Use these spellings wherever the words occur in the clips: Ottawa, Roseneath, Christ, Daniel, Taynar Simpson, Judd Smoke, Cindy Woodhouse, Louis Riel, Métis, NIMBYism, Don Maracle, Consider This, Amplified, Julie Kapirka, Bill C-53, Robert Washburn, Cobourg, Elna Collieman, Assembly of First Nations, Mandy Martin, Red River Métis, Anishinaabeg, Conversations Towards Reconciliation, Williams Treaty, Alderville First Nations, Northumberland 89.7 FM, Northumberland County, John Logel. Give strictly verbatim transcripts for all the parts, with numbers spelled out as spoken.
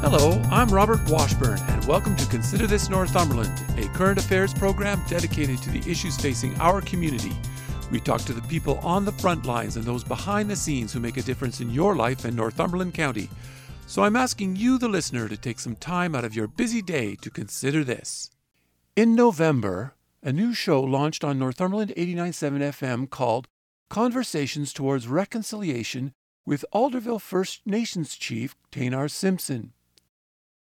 Hello, I'm Robert Washburn, and welcome to Consider This Northumberland, a current affairs program dedicated to the issues facing our community. We talk to the people on the front lines and those behind the scenes who make a difference in your life in Northumberland County. So I'm asking you, the listener, to take some time out of your busy day to consider this. In November, a new show launched on Northumberland eighty-nine point seven F M called Conversations Towards Reconciliation with Alderville First Nations Chief Taynar Simpson.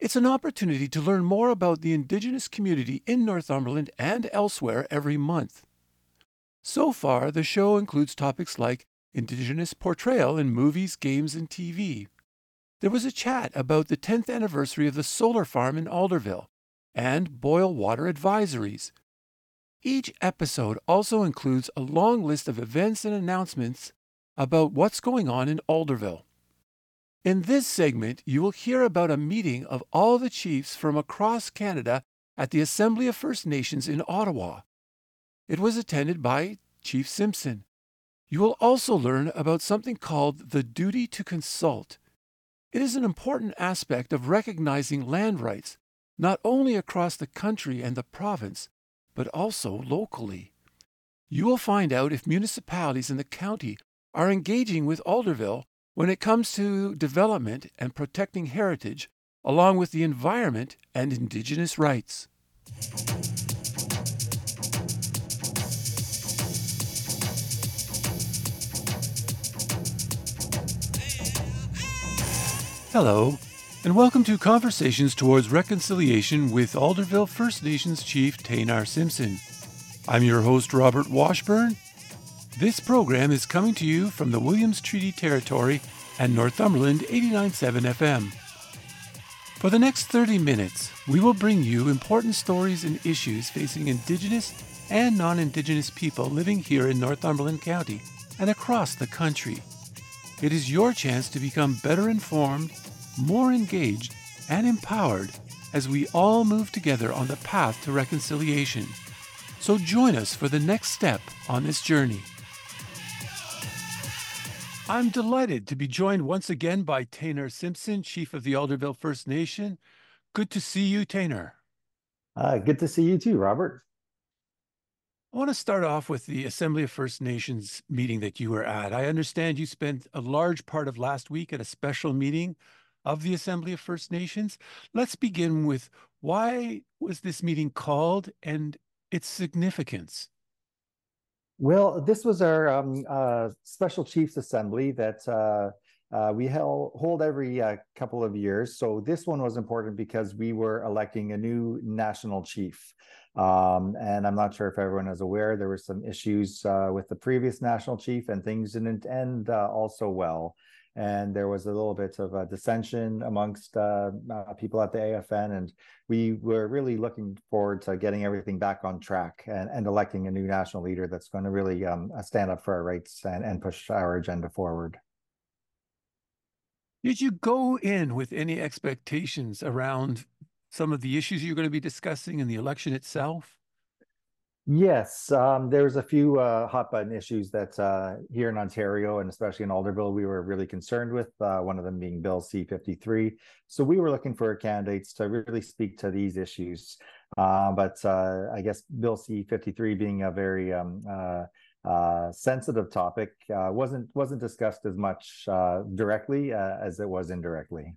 It's an opportunity to learn more about the Indigenous community in Northumberland and elsewhere every month. So far, the show includes topics like Indigenous portrayal in movies, games, and T V. There was a chat about the tenth anniversary of the solar farm in Alderville and boil water advisories. Each episode also includes a long list of events and announcements about what's going on in Alderville. In this segment, you will hear about a meeting of all the chiefs from across Canada at the Assembly of First Nations in Ottawa. It was attended by Chief Simpson. You will also learn about something called the duty to consult. It is an important aspect of recognizing land rights, not only across the country and the province, but also locally. You will find out if municipalities in the county are engaging with Alderville when it comes to development and protecting heritage, along with the environment and Indigenous rights. Hello, and welcome to Conversations Towards Reconciliation with Alderville First Nations Chief Taynar Simpson. I'm your host, Robert Washburn. This program is coming to you from the Williams Treaty Territory and Northumberland eighty-nine point seven F M. For the next thirty minutes, we will bring you important stories and issues facing Indigenous and non-Indigenous people living here in Northumberland County and across the country. It is your chance to become better informed, more engaged, and empowered as we all move together on the path to reconciliation. So join us for the next step on this journey. I'm delighted to be joined once again by Taynar Simpson, Chief of the Alderville First Nation. Good to see you, Taynar. Uh, good to see you too, Robert. I want to start off with the Assembly of First Nations meeting that you were at. I understand you spent a large part of last week at a special meeting of the Assembly of First Nations. Let's begin with, why was this meeting called and its significance? Well, this was our um, uh, Special Chiefs Assembly that uh, uh, we held, hold every uh, couple of years. So this one was important because we were electing a new national chief. Um, and I'm not sure if everyone is aware, there were some issues uh, with the previous national chief and things didn't end uh, all so well. And there was a little bit of a dissension amongst uh, uh, people at the A F N, and we were really looking forward to getting everything back on track and, and electing a new national leader that's going to really um, stand up for our rights and, and push our agenda forward. Did you go in with any expectations around some of the issues you're going to be discussing in the election itself? Yes, um, there's a few uh, hot button issues that uh, here in Ontario and especially in Alderville, we were really concerned with, uh, one of them being Bill C fifty-three. So we were looking for candidates to really speak to these issues. Uh, but uh, I guess Bill C fifty-three being a very um, uh, uh, sensitive topic uh, wasn't, wasn't discussed as much uh, directly uh, as it was indirectly.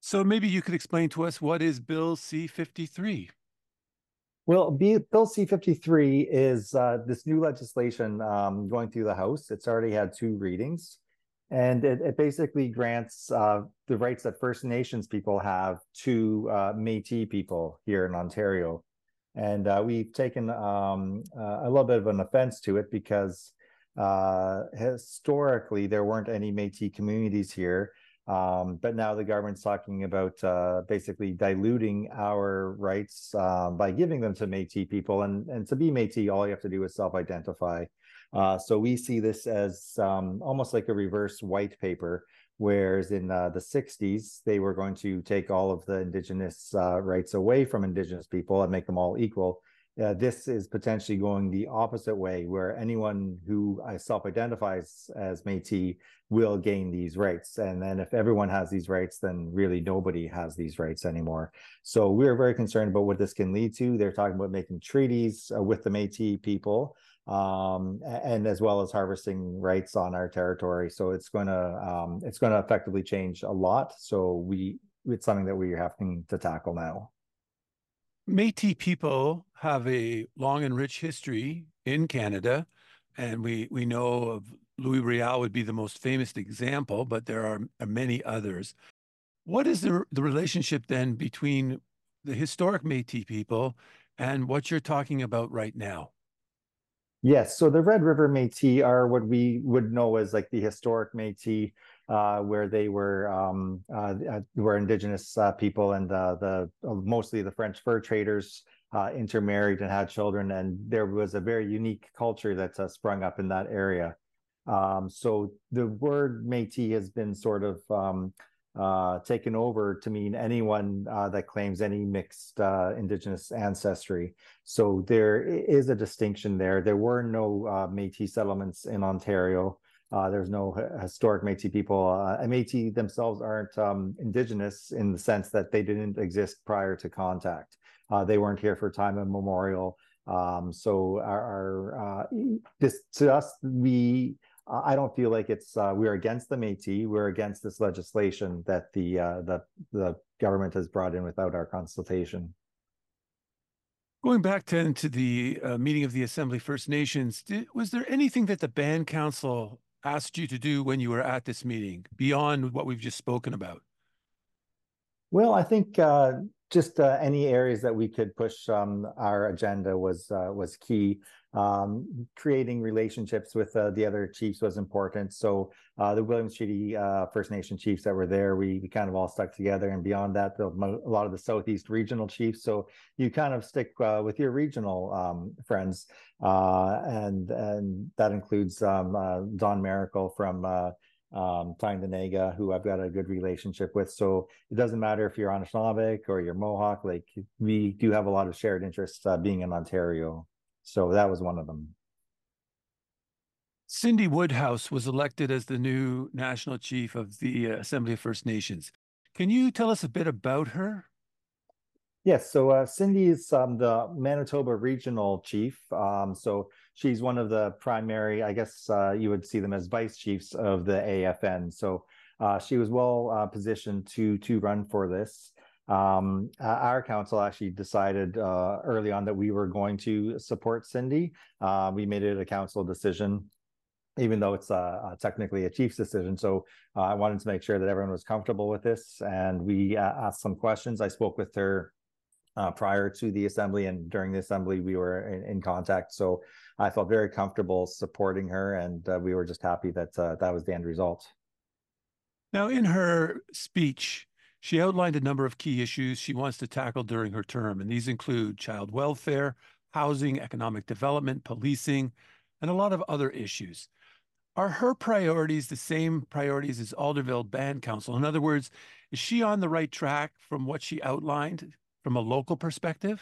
So maybe you could explain to us, what is Bill C fifty-three? Well, Bill C fifty-three is uh, this new legislation um, going through the House. It's already had two readings, and it, it basically grants uh, the rights that First Nations people have to uh, Métis people here in Ontario. And uh, we've taken um, uh, a little bit of an offense to it because uh, historically there weren't any Métis communities here. Um, but now the government's talking about uh, basically diluting our rights uh, by giving them to Métis people. And, and to be Métis, all you have to do is self-identify. Uh, so we see this as um, almost like a reverse white paper, whereas in uh, the sixties, they were going to take all of the Indigenous uh, rights away from Indigenous people and make them all equal. Uh, this is potentially going the opposite way, where anyone who self-identifies as Métis will gain these rights. And then if everyone has these rights, then really nobody has these rights anymore. So we're very concerned about what this can lead to. They're talking about making treaties uh, with the Métis people, um, and as well as harvesting rights on our territory. So it's going to um, it's going to effectively change a lot. So we it's something that we're having to tackle now. Métis people have a long and rich history in Canada, and we, we know of Louis Riel would be the most famous example, but there are, are many others. What is the, the relationship then between the historic Métis people and what you're talking about right now? Yes, so the Red River Métis are what we would know as like the historic Métis, Uh, where they were um, uh, were Indigenous uh, people, and uh, the uh, mostly the French fur traders uh, intermarried and had children, and there was a very unique culture that's uh, sprung up in that area. Um, so the word Métis has been sort of um, uh, taken over to mean anyone uh, that claims any mixed uh, Indigenous ancestry. So there is a distinction there. There were no uh, Métis settlements in Ontario. Uh, there's no historic Métis people. Uh, Métis themselves aren't um, Indigenous in the sense that they didn't exist prior to contact. Uh, they weren't here for time immemorial. Um, so our, our, uh, this to us, we I don't feel like it's uh, we're against the Métis. We're against this legislation that the uh, the the government has brought in without our consultation. Going back to, to the uh, meeting of the Assembly First Nations, did, was there anything that the Band Council asked you to do when you were at this meeting beyond what we've just spoken about? Well, I think uh, just uh, any areas that we could push um, our agenda was uh, was key. Um, creating relationships with uh, the other chiefs was important. So uh, the Williams Treaty uh, First Nation chiefs that were there, we, we kind of all stuck together. And beyond that, the, a lot of the Southeast regional chiefs. So you kind of stick uh, with your regional um, friends, uh, and and that includes um, uh, Don Maracle from Uh, Um, Tyendinaga, who I've got a good relationship with. So it doesn't matter if you're Anishinaabeg or you're Mohawk, like we do have a lot of shared interests uh, being in Ontario. So that was one of them. Cindy Woodhouse was elected as the new National Chief of the Assembly of First Nations. Can you tell us a bit about her? Yes, so uh, Cindy is um, the Manitoba Regional Chief. Um, so she's one of the primary, I guess uh, you would see them as vice chiefs of the A F N. So uh, she was well uh, positioned to to run for this. Um, our council actually decided uh, early on that we were going to support Cindy. Uh, we made it a council decision, even though it's uh, technically a chief's decision. So uh, I wanted to make sure that everyone was comfortable with this. And we uh, asked some questions. I spoke with her Uh, prior to the assembly, and during the assembly we were in, in contact, so I felt very comfortable supporting her, and uh, we were just happy that uh, that was the end result. Now, in her speech, she outlined a number of key issues she wants to tackle during her term, and these include child welfare, housing, economic development, policing, and a lot of other issues. Are her priorities the same priorities as Alderville Band Council? In other words, is she on the right track from what she outlined from a local perspective?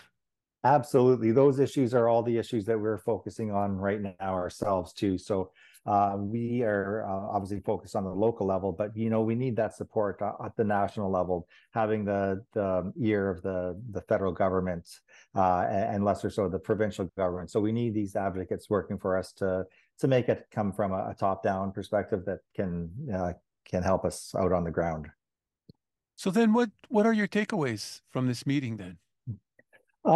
Absolutely. Those issues are all the issues that we're focusing on right now ourselves too. So uh, we are uh, obviously focused on the local level, but you know, we need that support uh, at the national level, having the, the ear of the, the federal government uh, and lesser so the provincial government. So we need these advocates working for us to, to make it come from a, a top-down perspective that can, uh, can help us out on the ground. So then what, what are your takeaways from this meeting then?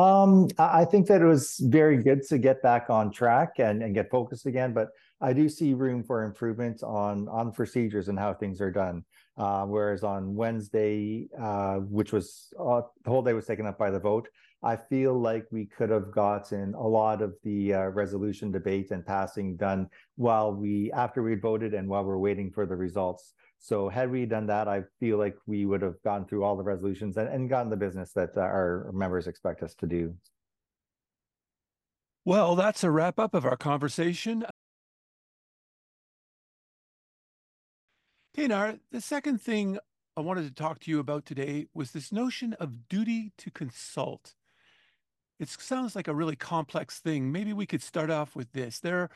Um, I think that it was very good to get back on track and, and get focused again, but I do see room for improvement on, on procedures and how things are done. Uh, whereas on Wednesday, uh, which was uh, the whole day was taken up by the vote, I feel like we could have gotten a lot of the uh, resolution debate and passing done while we, after we voted and while we're waiting for the results. So had we done that, I feel like we would have gone through all the resolutions and, and gotten the business that our members expect us to do. Well, that's a wrap up of our conversation. Taynar, the second thing I wanted to talk to you about today was this notion of duty to consult. It sounds like a really complex thing. Maybe we could start off with this. There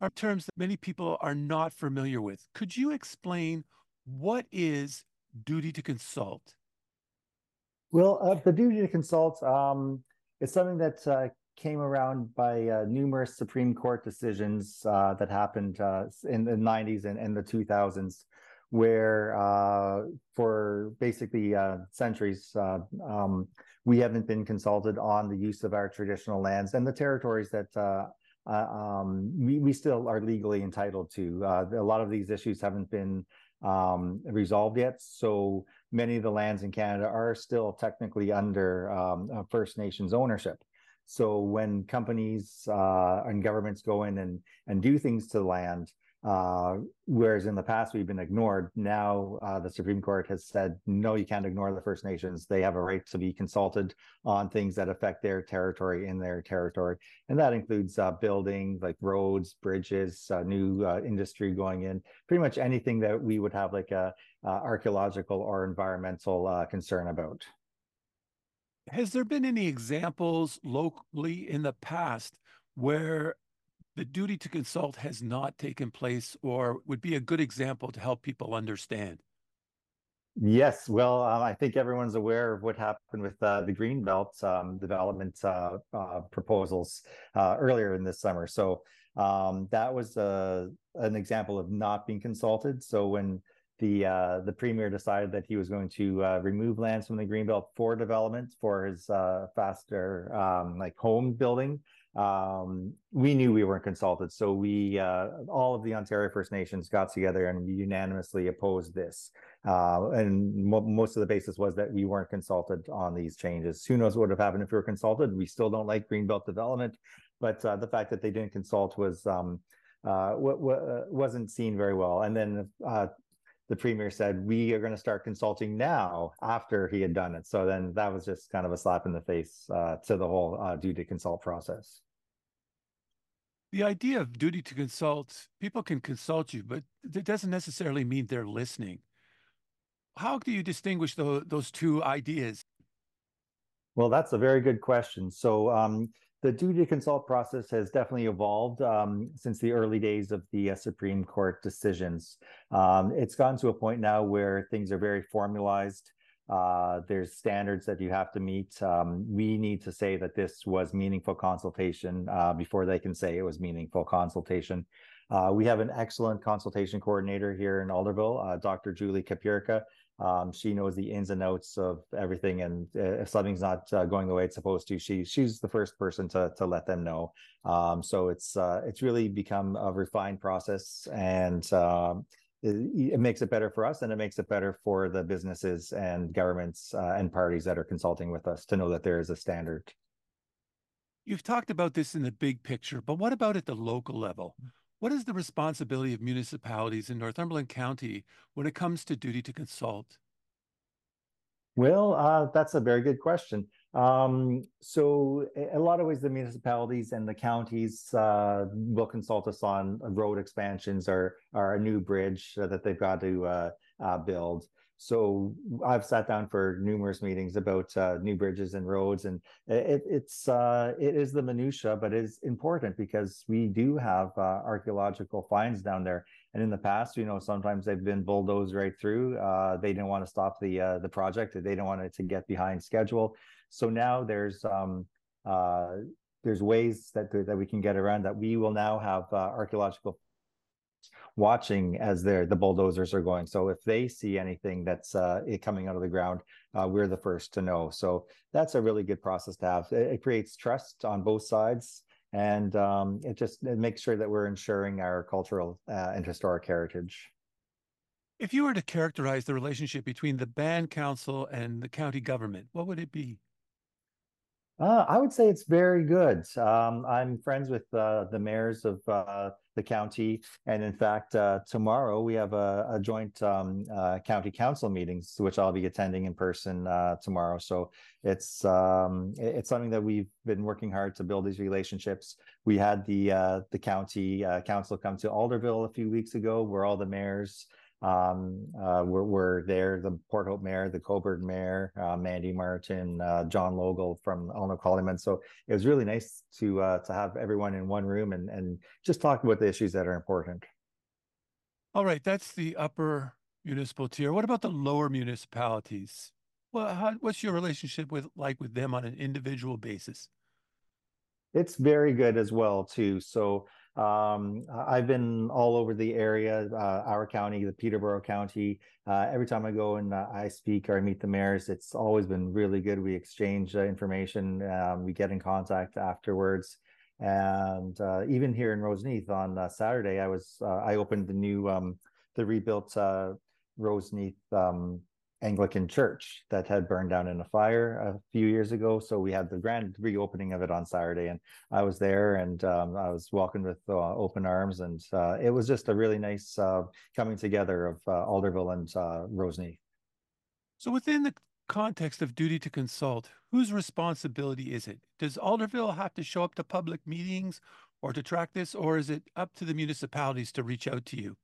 are terms that many people are not familiar with. Could you explain what is duty to consult? Well, uh, the duty to consult um, is something that uh, came around by uh, numerous Supreme Court decisions uh, that happened uh, in the nineties and, and the two thousands, where uh, for basically uh, centuries, uh, um, we haven't been consulted on the use of our traditional lands and the territories that uh, uh, um, we, we still are legally entitled to. Uh, a lot of these issues haven't been um, resolved yet, so many of the lands in Canada are still technically under um, First Nations ownership. So when companies uh, and governments go in and, and do things to land, uh, whereas in the past we've been ignored, now uh, the Supreme Court has said, no, you can't ignore the First Nations. They have a right to be consulted on things that affect their territory in their territory. And that includes uh, building, like roads, bridges, uh, new uh, industry going in, pretty much anything that we would have like a uh, archaeological or environmental uh, concern about. Has there been any examples locally in the past where the duty to consult has not taken place, or would be a good example to help people understand? Yes. Well, um, I think everyone's aware of what happened with uh, the Greenbelt um, development uh, uh, proposals uh, earlier in this summer. So um, that was uh, an example of not being consulted. So when The uh, the premier decided that he was going to uh, remove lands from the Greenbelt for development for his uh, faster um, like home building. Um, we knew we weren't consulted, so we uh, all of the Ontario First Nations got together and unanimously opposed this. Uh, and mo most of the basis was that we weren't consulted on these changes. Who knows what would have happened if we were consulted? We still don't like Greenbelt development, but uh, the fact that they didn't consult was um, uh, w w wasn't seen very well. And then. Uh, The premier said, we are going to start consulting now, after he had done it. So then that was just kind of a slap in the face uh, to the whole uh, duty to consult process. The idea of duty to consult, people can consult you, but it doesn't necessarily mean they're listening. How do you distinguish the, those two ideas? Well, that's a very good question. So um, the duty to consult process has definitely evolved um, since the early days of the uh, Supreme Court decisions. Um, it's gotten to a point now where things are very formalized. Uh, there's standards that you have to meet. Um, we need to say that this was meaningful consultation uh, before they can say it was meaningful consultation. Uh, we have an excellent consultation coordinator here in Alderville, uh, Doctor Julie Kapirka. Um, she knows the ins and outs of everything, and if something's not uh, going the way it's supposed to, she she's the first person to to let them know. Um, so it's uh, it's really become a refined process, and um, it, it makes it better for us, and it makes it better for the businesses and governments uh, and parties that are consulting with us to know that there is a standard. You've talked about this in the big picture, but what about at the local level? What is the responsibility of municipalities in Northumberland County when it comes to duty to consult? Well, uh, that's a very good question. Um, so in a lot of ways, the municipalities and the counties uh, will consult us on road expansions or, or a new bridge that they've got to uh, uh, build. So I've sat down for numerous meetings about uh, new bridges and roads, and it, it's uh, it is the minutia, but it's important because we do have uh, archaeological finds down there. And in the past, you know, sometimes they've been bulldozed right through. Uh, they didn't want to stop the uh, the project. They don't want it to get behind schedule. So now there's um, uh, there's ways that that we can get around that. We will now have uh, archaeological watching as they're, the bulldozers are going. So if they see anything that's uh, it coming out of the ground, uh, we're the first to know. So that's a really good process to have. It, it creates trust on both sides, and um, it just it makes sure that we're ensuring our cultural uh, and historic heritage. If you were to characterize the relationship between the Band Council and the county government, what would it be? Uh, I would say it's very good. Um, I'm friends with uh, the mayors of uh, the county. And in fact, uh, tomorrow we have a, a joint um, uh, county council meetings, which I'll be attending in person uh, tomorrow. So it's um, it's something that we've been working hard to build these relationships. We had the uh, the county uh, council come to Alderville a few weeks ago, where all the mayors um, uh, were, were there, the Port Hope mayor, the Cobourg mayor, uh, Mandy Martin, uh, John Logel from Elna Collieman. So it was really nice to uh, to have everyone in one room and, and just talk about the issues that are important. All right, that's the upper municipal tier. What about the lower municipalities? Well, how, what's your relationship with like with them on an individual basis? It's very good as well, too. So um, I've been all over the area, uh, our county, the Peterborough County. Uh, every time I go and uh, I speak or I meet the mayors, it's always been really good. We exchange uh, information. Um, we get in contact afterwards. And uh, even here in Roseneath on uh, Saturday, I was uh, I opened the new, um, the rebuilt uh, Roseneath um Anglican church that had burned down in a fire a few years ago. So we had the grand reopening of it on Saturday, and I was there, and um, I was welcomed with uh, open arms, and uh, it was just a really nice uh, coming together of uh, Alderville and uh, Roseneath. So within the context of duty to consult, whose responsibility is it? Does Alderville have to show up to public meetings or to track this, or is it up to the municipalities to reach out to you?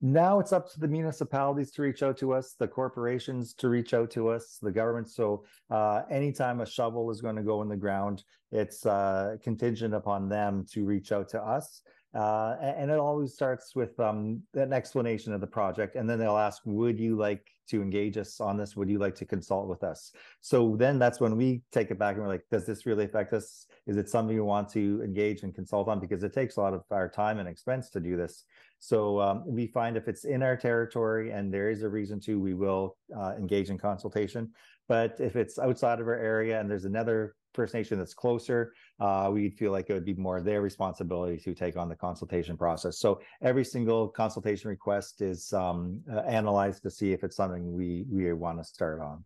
Now it's up to the municipalities to reach out to us, the corporations to reach out to us, the government. So uh, anytime a shovel is going to go in the ground, it's uh, contingent upon them to reach out to us. Uh, and it always starts with um, an explanation of the project. And then they'll ask, would you like to engage us on this? Would you like to consult with us? So then that's when we take it back and we're like, does this really affect us? Is it something you want to engage and consult on? Because it takes a lot of our time and expense to do this. So um, we find if it's in our territory and there is a reason to, we will uh, engage in consultation. But if it's outside of our area and there's another First Nation that's closer, uh, we'd feel like it would be more their responsibility to take on the consultation process. So every single consultation request is um, uh, analyzed to see if it's something we, we want to start on.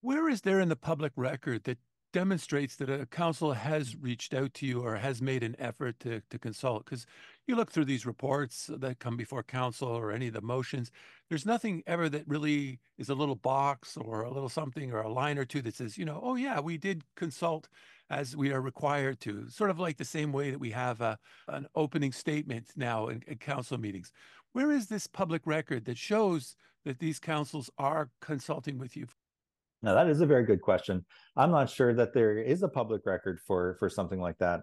Where is there in the public record that demonstrates that a council has reached out to you or has made an effort to, to consult? Because you look through these reports that come before council or any of the motions, there's nothing ever that really is a little box or a little something or a line or two that says, you know, oh yeah, we did consult as we are required to. Sort of like the same way that we have a, an opening statement now in, in council meetings. Where is this public record that shows that these councils are consulting with you? Now, that is a very good question. I'm not sure that there is a public record for, for something like that.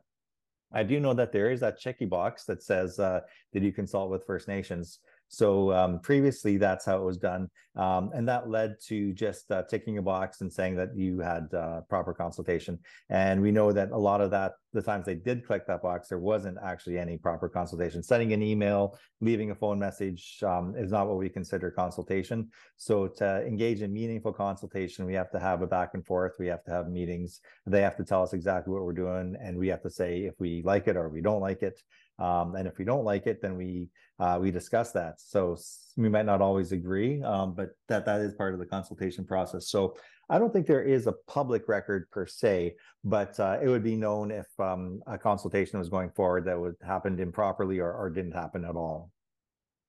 I do know that there is that checky box that says, uh, did you consult with First Nations? So um, previously, that's how it was done. Um, and that led to just uh, ticking a box and saying that you had uh, proper consultation. And we know that a lot of that, the times they did click that box, there wasn't actually any proper consultation. Sending an email, leaving a phone message um, is not what we consider consultation. So to engage in meaningful consultation, we have to have a back and forth. We have to have meetings. They have to tell us exactly what we're doing. And we have to say if we like it or we don't like it. Um, and if we don't like it, then we uh, we discuss that. So we might not always agree, um, but that that is part of the consultation process. So I don't think there is a public record per se, but uh, it would be known if um, a consultation was going forward that would happened improperly or, or didn't happen at all.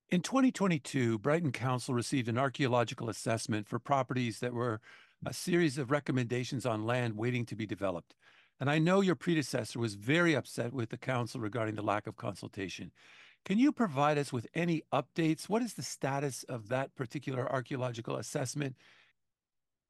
In twenty twenty-two, Brighton Council received an archaeological assessment for properties that were a series of recommendations on land waiting to be developed. And I know your predecessor was very upset with the council regarding the lack of consultation. Can you provide us with any updates? What is the status of that particular archaeological assessment?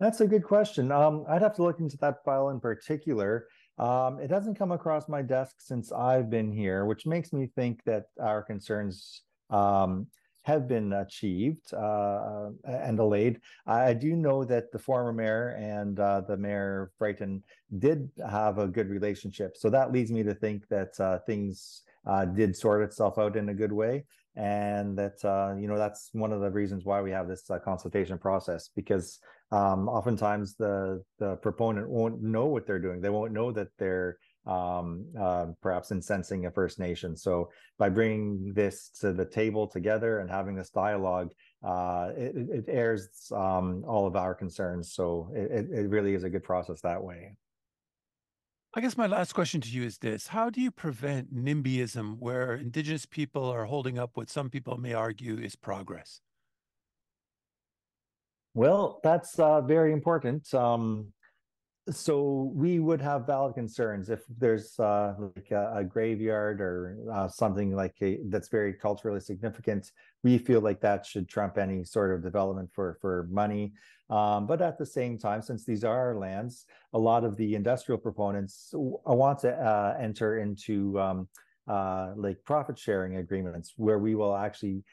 That's a good question. Um, I'd have to look into that file in particular. Um, it hasn't come across my desk since I've been here, which makes me think that our concerns um, have been achieved uh, and allayed. I do know that the former mayor and uh, the mayor of Brighton did have a good relationship. So that leads me to think that uh, things uh, did sort itself out in a good way. And that, uh, you know, that's one of the reasons why we have this uh, consultation process, because um, oftentimes the, the proponent won't know what they're doing. They won't know that they're um uh, perhaps incensing a First Nation. So by bringing this to the table together and having this dialogue, uh it, it airs um all of our concerns. So it, it really is a good process that way. I guess my last question to you is this. How do you prevent NIMBYism, where Indigenous people are holding up what some people may argue is progress? Well, that's uh, very important. Um, so we would have valid concerns if there's uh, like a, a graveyard or uh, something like a, that's very culturally significant. We feel like that should trump any sort of development for, for money. Um, but at the same time, since these are our lands, a lot of the industrial proponents want to uh, enter into um, uh, like profit sharing agreements where we will actually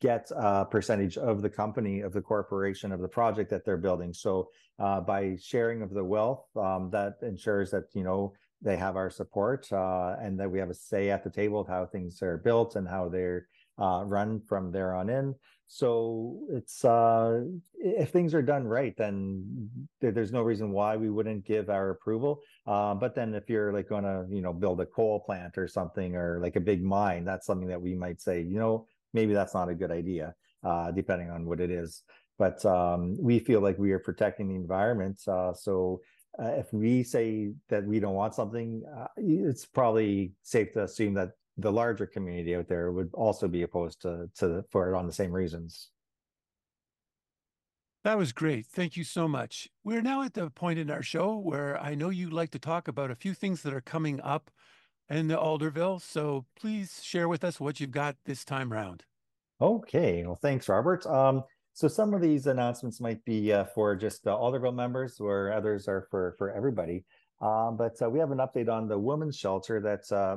get a percentage of the company, of the corporation, of the project that they're building. So uh, by sharing of the wealth, um, that ensures that, you know, they have our support uh, and that we have a say at the table of how things are built and how they're uh, run from there on in. So it's uh, if things are done right, then there's no reason why we wouldn't give our approval. Uh, but then if you're like going to, you know, build a coal plant or something, or like a big mine, that's something that we might say, you know, maybe that's not a good idea, uh, depending on what it is. But um, we feel like we are protecting the environment. Uh, so uh, if we say that we don't want something, uh, it's probably safe to assume that the larger community out there would also be opposed to, to for it on the same reasons. That was great. Thank you so much. We're now at the point in our show where I know you like to talk about a few things that are coming up in the Alderville. So please share with us what you've got this time round. Okay. Well, thanks, Robert. Um, so some of these announcements might be uh, for just the Alderville members, where others are for, for everybody. Uh, but uh, we have an update on the women's shelter that's uh,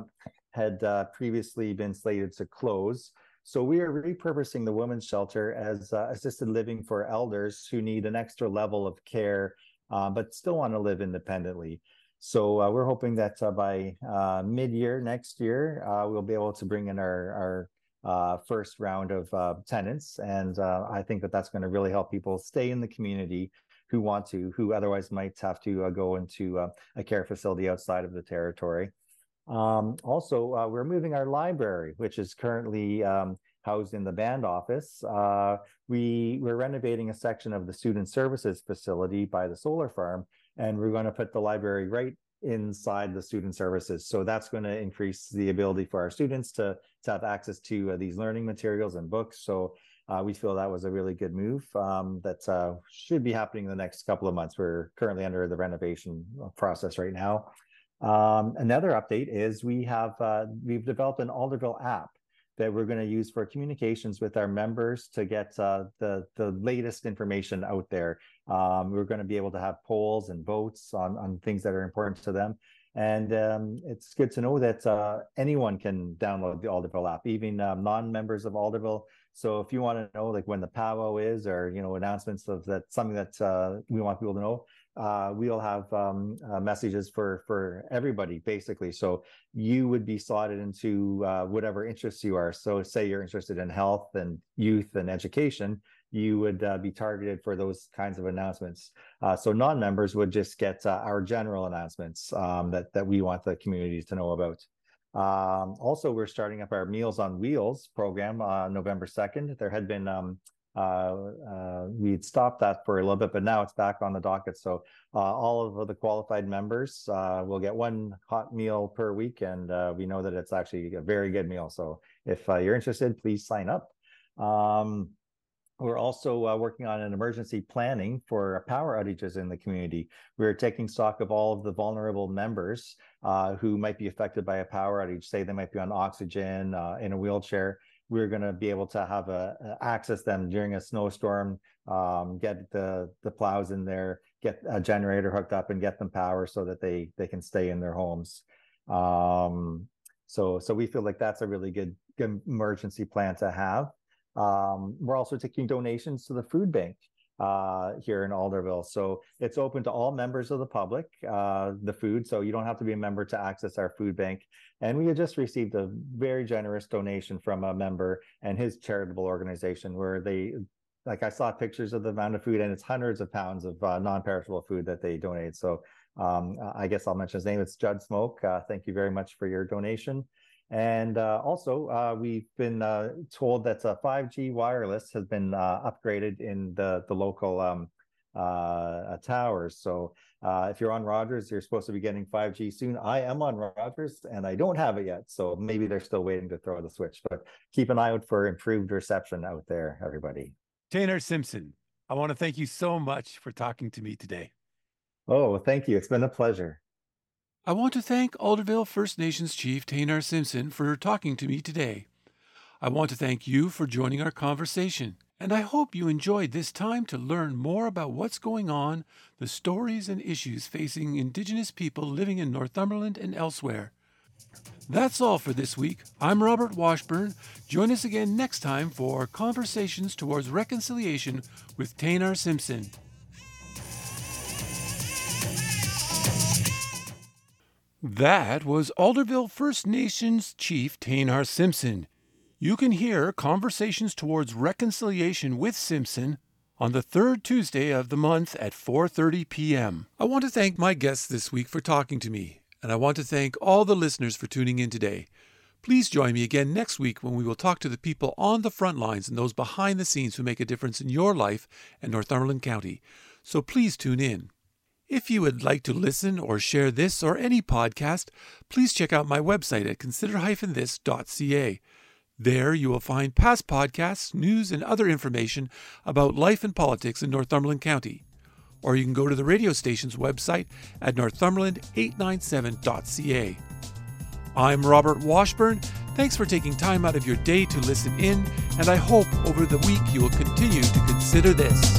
had uh, previously been slated to close. So we are repurposing the women's shelter as uh, assisted living for elders who need an extra level of care, uh, but still want to live independently. So uh, we're hoping that uh, by uh, mid-year next year, uh, we'll be able to bring in our, our uh, first round of uh, tenants. And uh, I think that that's going to really help people stay in the community who want to, who otherwise might have to uh, go into uh, a care facility outside of the territory. Um, also, uh, we're moving our library, which is currently um, housed in the band office. Uh, we, we're renovating a section of the student services facility by the solar farm, and we're going to put the library right inside the student services. So that's going to increase the ability for our students to, to have access to uh, these learning materials and books. So uh, we feel that was a really good move um, that uh, should be happening in the next couple of months. We're currently under the renovation process right now. Um, another update is we have uh, we've developed an Alderville app that we're going to use for communications with our members to get uh, the the latest information out there. Um, we're going to be able to have polls and votes on on things that are important to them, and um, it's good to know that uh, anyone can download the Alderville app, even um, non-members of Alderville. So if you want to know like when the powwow is, or you know announcements of that, something that uh, we want people to know. Uh, we'll have um, uh, messages for, for everybody, basically. So you would be slotted into uh, whatever interests you are. So say you're interested in health and youth and education, you would uh, be targeted for those kinds of announcements. Uh, so non-members would just get uh, our general announcements um, that, that we want the community to know about. Um, also, we're starting up our Meals on Wheels program uh, November second. There had been... Um, Uh, uh, we'd stopped that for a little bit, but now it's back on the docket. So uh, all of the qualified members uh, will get one hot meal per week, and uh, we know that it's actually a very good meal. So if uh, you're interested, please sign up. Um, we're also uh, working on an emergency planning for power outages in the community. We're taking stock of all of the vulnerable members uh, who might be affected by a power outage. Say they might be on oxygen, uh, in a wheelchair. We're going to be able to have a, access them during a snowstorm, um, get the, the plows in there, get a generator hooked up and get them power so that they, they can stay in their homes. Um, so, so we feel like that's a really good, good emergency plan to have. Um, we're also taking donations to the food bank uh, here in Alderville. So it's open to all members of the public, uh, the food. So you don't have to be a member to access our food bank. And we had just received a very generous donation from a member and his charitable organization where they, like I saw pictures of the amount of food, and it's hundreds of pounds of uh, non-perishable food that they donate. So um, I guess I'll mention his name. It's Judd Smoke. Uh, thank you very much for your donation. And uh, also, uh, we've been uh, told that uh, five G wireless has been uh, upgraded in the, the local um, uh, towers. So uh, if you're on Rogers, you're supposed to be getting five G soon. I am on Rogers and I don't have it yet. So maybe they're still waiting to throw the switch, but keep an eye out for improved reception out there, everybody. Taynar Simpson, I want to thank you so much for talking to me today. Oh, thank you. It's been a pleasure. I want to thank Alderville First Nations Chief Taynar Simpson for talking to me today. I want to thank you for joining our conversation, and I hope you enjoyed this time to learn more about what's going on, the stories and issues facing Indigenous people living in Northumberland and elsewhere. That's all for this week. I'm Robert Washburn. Join us again next time for Conversations Towards Reconciliation with Taynar Simpson. That was Alderville First Nations Chief Taynar Simpson. You can hear Conversations Towards Reconciliation with Simpson on the third Tuesday of the month at four thirty p.m. I want to thank my guests this week for talking to me. And I want to thank all the listeners for tuning in today. Please join me again next week when we will talk to the people on the front lines and those behind the scenes who make a difference in your life and Northumberland County. So please tune in. If you would like to listen or share this or any podcast, please check out my website at consider this dot c a. There you will find past podcasts, news, and other information about life and politics in Northumberland County. Or you can go to the radio station's website at northumberland eight ninety-seven dot c a. I'm Robert Washburn. Thanks for taking time out of your day to listen in, and I hope over the week you will continue to consider this.